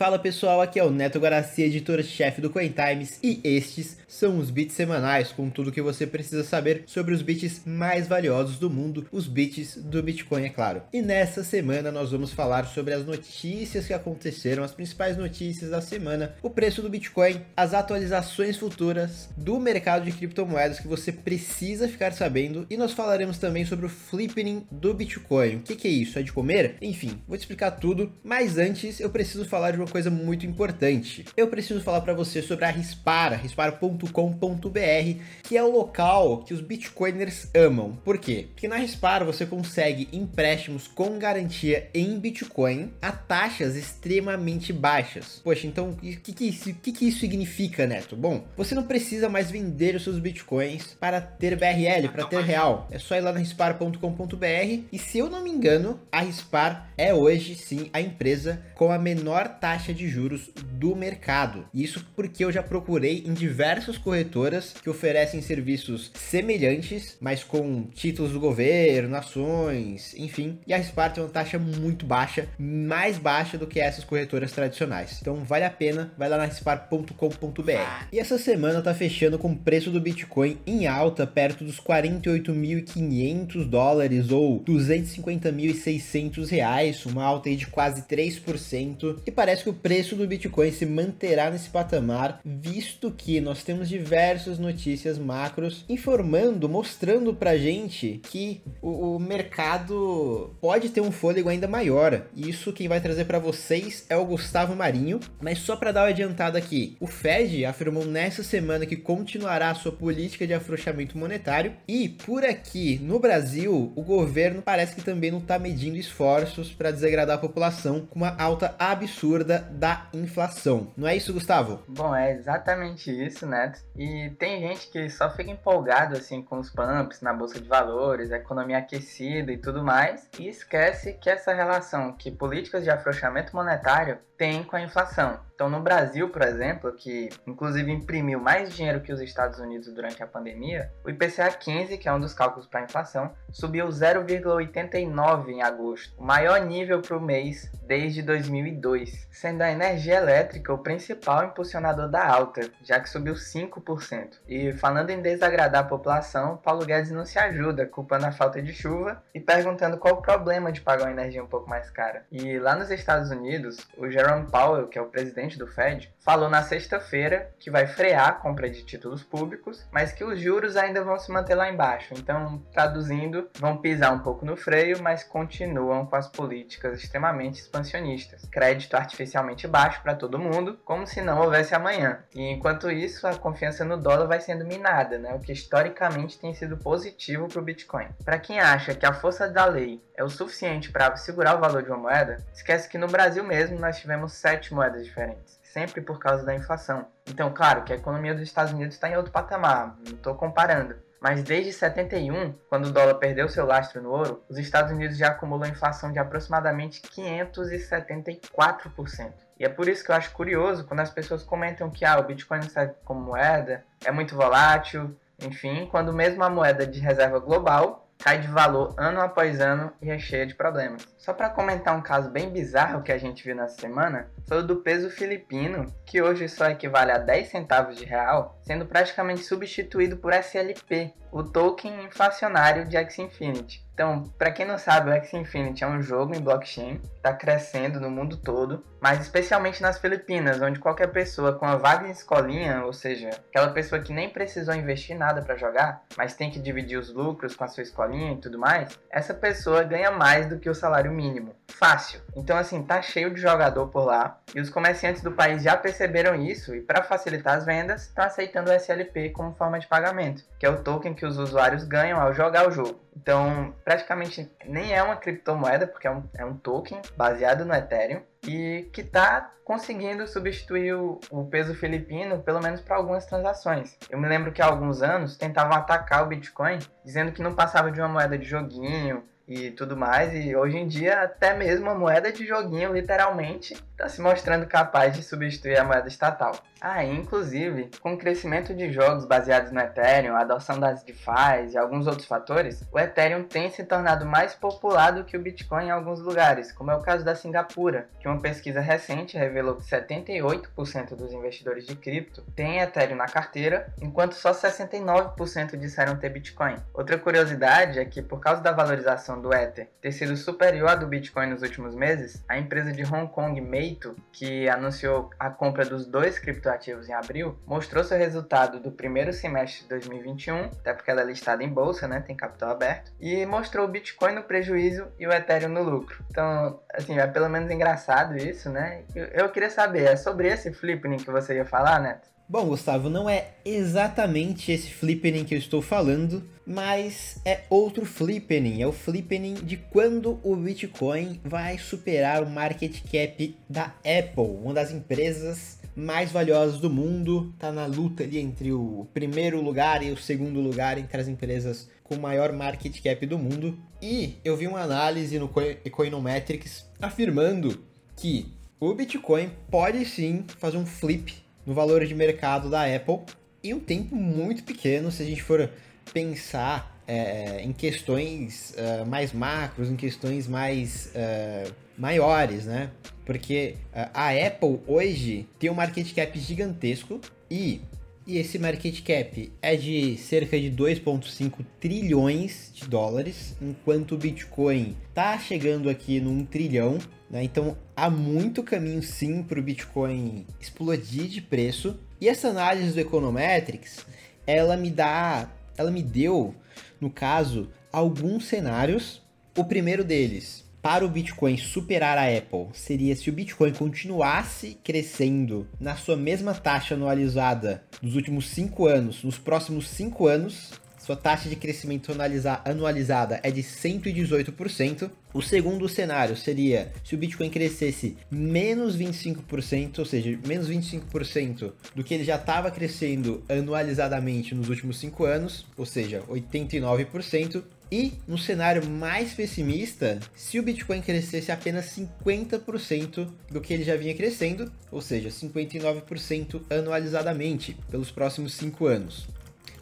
Fala pessoal, aqui é o Neto Guaraci, editor-chefe do Coin Times, e estes são os bits semanais com tudo o que você precisa saber sobre os bits mais valiosos do mundo, os bits do Bitcoin, é claro. E nessa semana nós vamos falar sobre as notícias que aconteceram, as principais notícias da semana, o preço do Bitcoin, as atualizações futuras do mercado de criptomoedas que você precisa ficar sabendo, e nós falaremos também sobre o flipping do Bitcoin. O que é isso? É de comer? Enfim, vou te explicar tudo, mas antes eu preciso falar de uma coisa muito importante. Eu preciso falar para você sobre a Rispar, rispar.com.br, que é o local que os bitcoiners amam. Por quê? Porque na Rispar você consegue empréstimos com garantia em Bitcoin a taxas extremamente baixas. Poxa, então o que isso significa, Neto? Bom, você não precisa mais vender os seus bitcoins para ter BRL, para ter real. É só ir lá na rispar.com.br e, se eu não me engano, a Rispar é hoje sim a empresa com a menor taxa de juros do mercado. E isso porque eu já procurei em diversas corretoras que oferecem serviços semelhantes, mas com títulos do governo, ações, enfim. E a Rispar tem uma taxa muito baixa, mais baixa do que essas corretoras tradicionais. Então vale a pena, vai lá na rispar.com.br. E essa semana tá fechando com o preço do Bitcoin em alta, perto dos $48.500 ou R$250.600, uma alta aí de quase 3%. E parece que o preço do Bitcoin se manterá nesse patamar, visto que nós temos diversas notícias macros informando, mostrando pra gente que o mercado pode ter um fôlego ainda maior. Isso quem vai trazer pra vocês é o Gustavo Marinho, mas só pra dar uma adiantada aqui, o Fed afirmou nessa semana que continuará a sua política de afrouxamento monetário, e por aqui no Brasil o governo parece que também não tá medindo esforços pra desagradar a população com uma alta absurda da inflação. Não é isso, Gustavo? Bom, é exatamente isso, Neto. E tem gente que só fica empolgado assim com os pumps na bolsa de valores, a economia aquecida e tudo mais, e esquece que essa relação que políticas de afrouxamento monetário tem com a inflação. Então, no Brasil, por exemplo, que inclusive imprimiu mais dinheiro que os Estados Unidos durante a pandemia, o IPCA 15, que é um dos cálculos para a inflação, subiu 0,89 em agosto, o maior nível para o mês desde 2002, sendo a energia elétrica o principal impulsionador da alta, já que subiu 5%. E falando em desagradar a população, Paulo Guedes não se ajuda, culpando a falta de chuva e perguntando qual o problema de pagar uma energia um pouco mais cara. E lá nos Estados Unidos, o Jerome Powell, que é o presidente do Fed, falou na sexta-feira que vai frear a compra de títulos públicos, mas que os juros ainda vão se manter lá embaixo. Então, traduzindo, vão pisar um pouco no freio, mas continuam com as políticas extremamente expansionistas. Crédito artificialmente baixo para todo mundo, como se não houvesse amanhã. E enquanto isso, a confiança no dólar vai sendo minada, né? O que historicamente tem sido positivo para o Bitcoin. Para quem acha que a força da lei é o suficiente para segurar o valor de uma moeda, esquece que no Brasil mesmo nós tivemos 7 moedas diferentes, sempre por causa da inflação. Então, claro que a economia dos Estados Unidos está em outro patamar, não estou comparando. Mas desde 71, quando o dólar perdeu seu lastro no ouro, os Estados Unidos já acumulam inflação de aproximadamente 574%. E é por isso que eu acho curioso quando as pessoas comentam que o Bitcoin não serve como moeda, é muito volátil, enfim, quando mesmo a moeda de reserva global cai de valor ano após ano e é cheia de problemas. Só para comentar um caso bem bizarro que a gente viu nessa semana, foi o do peso filipino, que hoje só equivale a 10 centavos de real, sendo praticamente substituído por SLP, o token inflacionário de Axie Infinity. Então, para quem não sabe, o Axie Infinity é um jogo em blockchain que está crescendo no mundo todo, mas especialmente nas Filipinas, onde qualquer pessoa com a vaga em escolinha, ou seja, aquela pessoa que nem precisou investir nada para jogar, mas tem que dividir os lucros com a sua escolinha e tudo mais, essa pessoa ganha mais do que o salário mínimo. Fácil. Então, assim, tá cheio de jogador por lá, e os comerciantes do país já perceberam isso, e para facilitar as vendas, estão aceitando o SLP como forma de pagamento, que é o token que os usuários ganham ao jogar o jogo. Então, praticamente nem é uma criptomoeda, porque é um token baseado no Ethereum, e que está conseguindo substituir o peso filipino, pelo menos para algumas transações. Eu me lembro que há alguns anos tentavam atacar o Bitcoin, dizendo que não passava de uma moeda de joguinho, e tudo mais, e hoje em dia até mesmo a moeda de joguinho, literalmente, está se mostrando capaz de substituir a moeda estatal. Ah, e inclusive, com o crescimento de jogos baseados no Ethereum, a adoção das DeFi e alguns outros fatores, o Ethereum tem se tornado mais popular do que o Bitcoin em alguns lugares, como é o caso da Singapura, que uma pesquisa recente revelou que 78% dos investidores de cripto têm Ethereum na carteira, enquanto só 69% disseram ter Bitcoin. Outra curiosidade é que, por causa da valorização do Ether ter sido superior à do Bitcoin nos últimos meses, a empresa de Hong Kong, Meito, que anunciou a compra dos dois criptoativos em abril, mostrou seu resultado do primeiro semestre de 2021, até porque ela é listada em bolsa, né, tem capital aberto, e mostrou o Bitcoin no prejuízo e o Ethereum no lucro. Então, assim, é pelo menos engraçado isso, né? Eu queria saber, é sobre esse flipping que você ia falar, Neto? Bom, Gustavo, não é exatamente esse flippening que eu estou falando, mas é outro flippening, é o flippening de quando o Bitcoin vai superar o market cap da Apple, uma das empresas mais valiosas do mundo, tá na luta ali entre o primeiro lugar e o segundo lugar entre as empresas com o maior market cap do mundo. E eu vi uma análise no Coinometrics afirmando que o Bitcoin pode sim fazer um flip no valor de mercado da Apple em um tempo muito pequeno, se a gente for pensar em questões mais macros, em questões mais maiores, né? Porque a Apple hoje tem um market cap gigantesco e esse market cap é de cerca de 2,5 trilhões de dólares, enquanto o Bitcoin tá chegando aqui no 1 trilhão, né? Então há muito caminho sim para o Bitcoin explodir de preço. E essa análise do Econometrics, ela me deu, no caso, alguns cenários. O primeiro deles, para o Bitcoin superar a Apple, seria se o Bitcoin continuasse crescendo na sua mesma taxa anualizada dos últimos 5 anos, nos próximos 5 anos, sua taxa de crescimento anualizada é de 118%. O segundo cenário seria se o Bitcoin crescesse menos 25%, ou seja, menos 25% do que ele já estava crescendo anualizadamente nos últimos 5 anos, ou seja, 89%. E, no cenário mais pessimista, se o Bitcoin crescesse apenas 50% do que ele já vinha crescendo, ou seja, 59% anualizadamente pelos próximos 5 anos.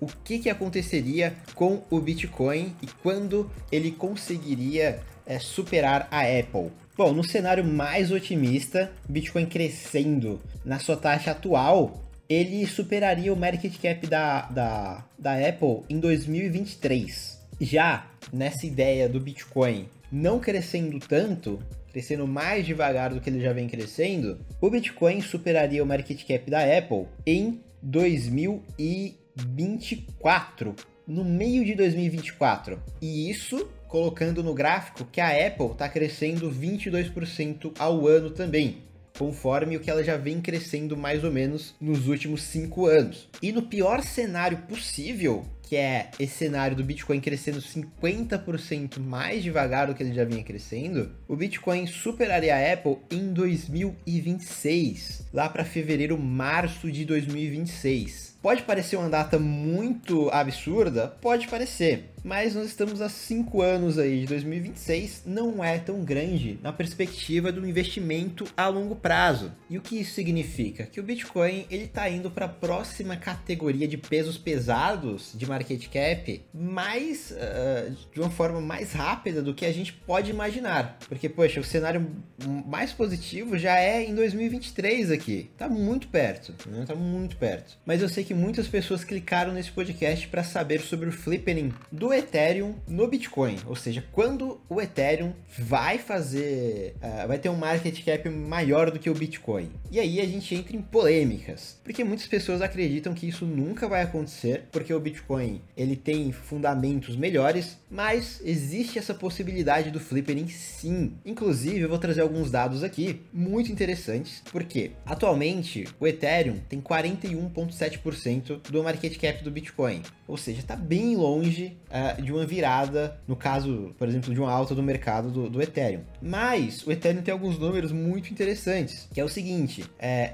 O que aconteceria com o Bitcoin e quando ele conseguiria superar a Apple? Bom, no cenário mais otimista, Bitcoin crescendo na sua taxa atual, ele superaria o market cap da Apple em 2023. Já nessa ideia do Bitcoin não crescendo tanto, crescendo mais devagar do que ele já vem crescendo, o Bitcoin superaria o market cap da Apple em 2024, no meio de 2024. E isso colocando no gráfico que a Apple está crescendo 22% ao ano também, conforme o que ela já vem crescendo mais ou menos nos últimos 5 anos. E no pior cenário possível, que é esse cenário do Bitcoin crescendo 50% mais devagar do que ele já vinha crescendo, o Bitcoin superaria a Apple em 2026, lá para fevereiro, março de 2026. Pode parecer uma data muito absurda? Pode parecer, mas nós estamos há 5 anos aí de 2026, não é tão grande na perspectiva do investimento a longo prazo. E o que isso significa? Que o Bitcoin ele está indo para a próxima categoria de pesos pesados de market cap mais, de uma forma mais rápida do que a gente pode imaginar, porque, poxa, o cenário mais positivo já é em 2023 aqui, tá muito perto, né? Tá muito perto. Mas eu sei que muitas pessoas clicaram nesse podcast para saber sobre o flippening do Ethereum no Bitcoin, ou seja, quando o Ethereum vai fazer, vai ter um market cap maior do que o Bitcoin. E aí a gente entra em polêmicas, porque muitas pessoas acreditam que isso nunca vai acontecer, porque o Bitcoin ele tem fundamentos melhores, mas existe essa possibilidade do flippering sim. Inclusive eu vou trazer alguns dados aqui muito interessantes, porque atualmente o Ethereum tem 41,7% do market cap do Bitcoin, ou seja, está bem longe de uma virada, no caso, por exemplo, de uma alta do mercado do Ethereum. Mas o Ethereum tem alguns números muito interessantes, que é o seguinte,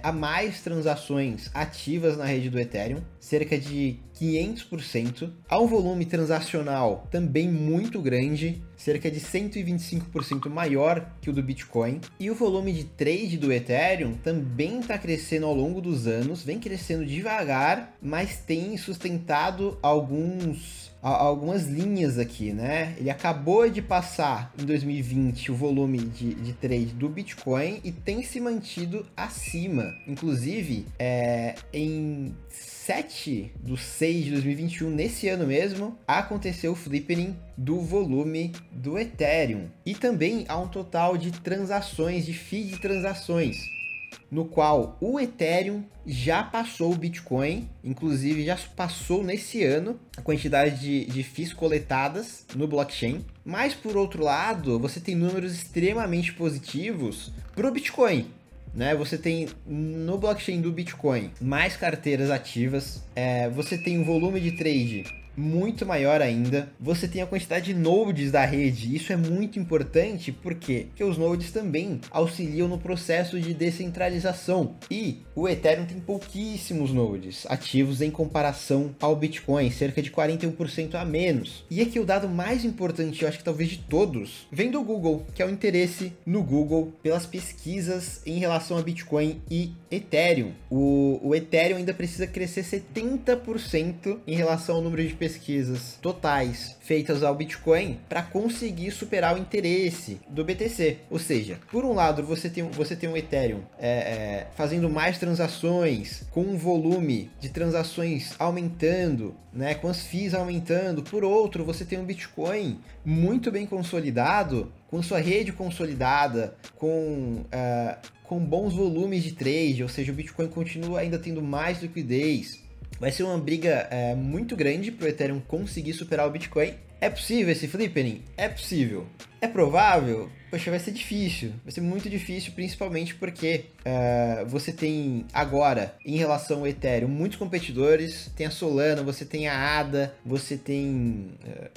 há mais transações ativas na rede do Ethereum, cerca de 500%, há um volume transacional também muito grande, cerca de 125% maior que o do Bitcoin, e o volume de trade do Ethereum também está crescendo ao longo dos anos, vem crescendo devagar, mas tem sustentado algumas linhas aqui, né? Ele acabou de passar em 2020 o volume de trade do Bitcoin e tem se mantido acima, inclusive em 7 de 6 de 2021, nesse ano mesmo, aconteceu o flipping do volume do Ethereum, e também há um total de transações, de feed de transações, no qual o Ethereum já passou o Bitcoin, inclusive já passou nesse ano a quantidade de fees coletadas no blockchain. Mas, por outro lado, você tem números extremamente positivos para o Bitcoin, né? Você tem no blockchain do Bitcoin mais carteiras ativas, você tem um volume de trade muito maior ainda, você tem a quantidade de nodes da rede. Isso é muito importante, por quê? Porque os nodes também auxiliam no processo de descentralização, e o Ethereum tem pouquíssimos nodes ativos em comparação ao Bitcoin, cerca de 41% a menos. E aqui o dado mais importante, eu acho que talvez de todos, vem do Google, que é o interesse no Google pelas pesquisas em relação a Bitcoin e Ethereum. O Ethereum ainda precisa crescer 70% em relação ao número de pesquisas totais feitas ao Bitcoin para conseguir superar o interesse do BTC. Ou seja, por um lado você tem um Ethereum fazendo mais transações, com um volume de transações aumentando, né, com as fees aumentando. Por outro, você tem um Bitcoin muito bem consolidado, com sua rede consolidada, com bons volumes de trade, ou seja, o Bitcoin continua ainda tendo mais liquidez. Vai ser uma briga muito grande para o Ethereum conseguir superar o Bitcoin. É possível esse flipping? É possível. É provável? Poxa, vai ser difícil. Vai ser muito difícil, principalmente porque você tem agora, em relação ao Ethereum, muitos competidores. Tem a Solana, você tem a ADA, você tem,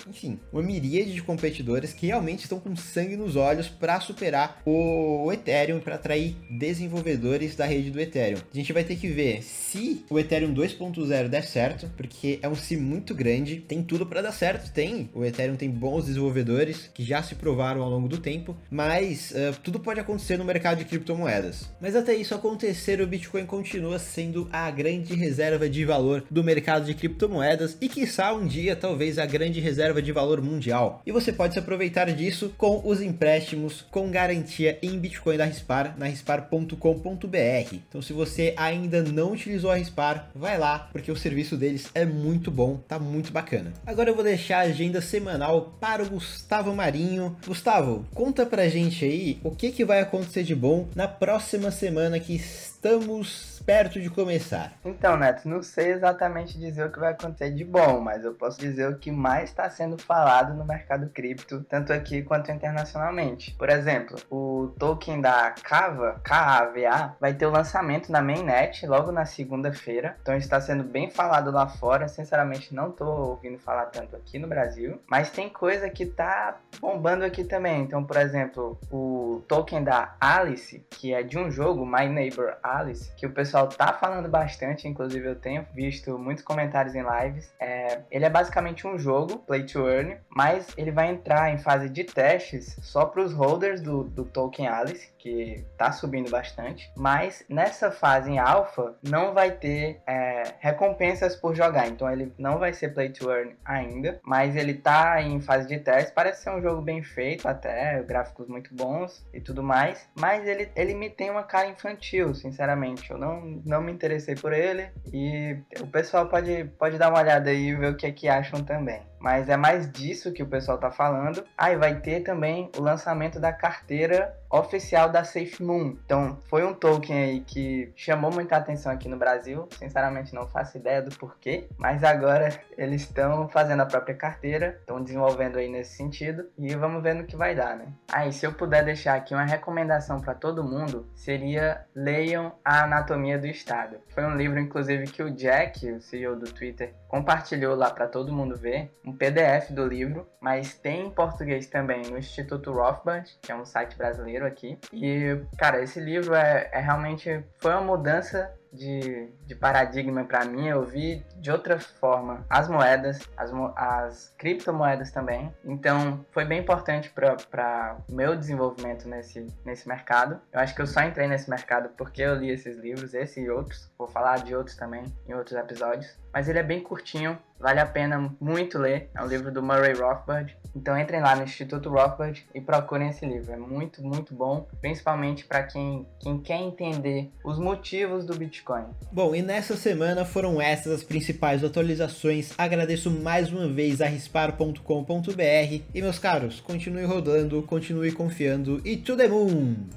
enfim, uma miríade de competidores que realmente estão com sangue nos olhos para superar o Ethereum, para atrair desenvolvedores da rede do Ethereum. A gente vai ter que ver se o Ethereum 2.0 der certo, porque é um si muito grande, tem tudo para dar certo, tem. O Ethereum tem bons desenvolvedores que já se provaram ao longo do tempo, mas tudo pode acontecer no mercado de criptomoedas. Mas até isso acontecer, o Bitcoin continua sendo a grande reserva de valor do mercado de criptomoedas e, quiçá, um dia, talvez a grande reserva de valor mundial. E você pode se aproveitar disso com os empréstimos com garantia em Bitcoin da Rispar, na rispar.com.br. Então, se você ainda não utilizou a Rispar, vai lá, porque o serviço deles é muito bom, tá muito bacana. Agora eu vou deixar a agenda semanal para o Gustavo Marinho. Gustavo, conta pra gente aí o que vai acontecer de bom na próxima semana que estamos perto de começar. Então, Neto, não sei exatamente dizer o que vai acontecer de bom, mas eu posso dizer o que mais está sendo falado no mercado cripto, tanto aqui quanto internacionalmente. Por exemplo, o token da Kava, KAVA, vai ter o lançamento na mainnet logo na segunda-feira, então está sendo bem falado lá fora. Sinceramente, não tô ouvindo falar tanto aqui no Brasil, mas tem coisa que tá bombando aqui também. Então, por exemplo, o token da Alice, que é de um jogo, My Neighbor Alice, que o pessoal tá falando bastante, inclusive eu tenho visto muitos comentários em lives. Ele é basicamente um jogo, play to earn, mas ele vai entrar em fase de testes só para os holders do token Alice, que tá subindo bastante, mas nessa fase em alpha não vai ter recompensas por jogar, então ele não vai ser play to earn ainda, mas ele tá em fase de teste. Parece ser um jogo bem feito até, gráficos muito bons e tudo mais, mas ele me tem uma cara infantil, sinceramente. Eu não me interessei por ele, e o pessoal pode dar uma olhada aí e ver o que é que acham também. Mas é mais disso que o pessoal tá falando. E vai ter também o lançamento da carteira oficial da SafeMoon. Então, foi um token aí que chamou muita atenção aqui no Brasil. Sinceramente, não faço ideia do porquê, mas agora eles estão fazendo a própria carteira, estão desenvolvendo aí nesse sentido, e vamos ver no que vai dar, né? Se eu puder deixar aqui uma recomendação para todo mundo, seria: leiam A Anatomia do Estado. Foi um livro, inclusive, que o Jack, o CEO do Twitter, compartilhou lá para todo mundo ver, um PDF do livro, mas tem em português também no Instituto Rothbard, que é um site brasileiro aqui. E, cara, esse livro foi uma mudança de paradigma para mim, eu vi de outra forma as moedas, as criptomoedas também. Então foi bem importante para o meu desenvolvimento nesse mercado. Eu acho que eu só entrei nesse mercado porque eu li esses livros, esse e outros. Vou falar de outros também em outros episódios. Mas ele é bem curtinho, vale a pena muito ler. É um livro do Murray Rothbard. Então entrem lá no Instituto Rothbard e procurem esse livro. É muito, muito bom, principalmente para quem quer entender os motivos do Bitcoin. Bom, e nessa semana foram essas as principais atualizações. Agradeço mais uma vez a rispar.com.br. E meus caros, continue rodando, continue confiando e to the moon!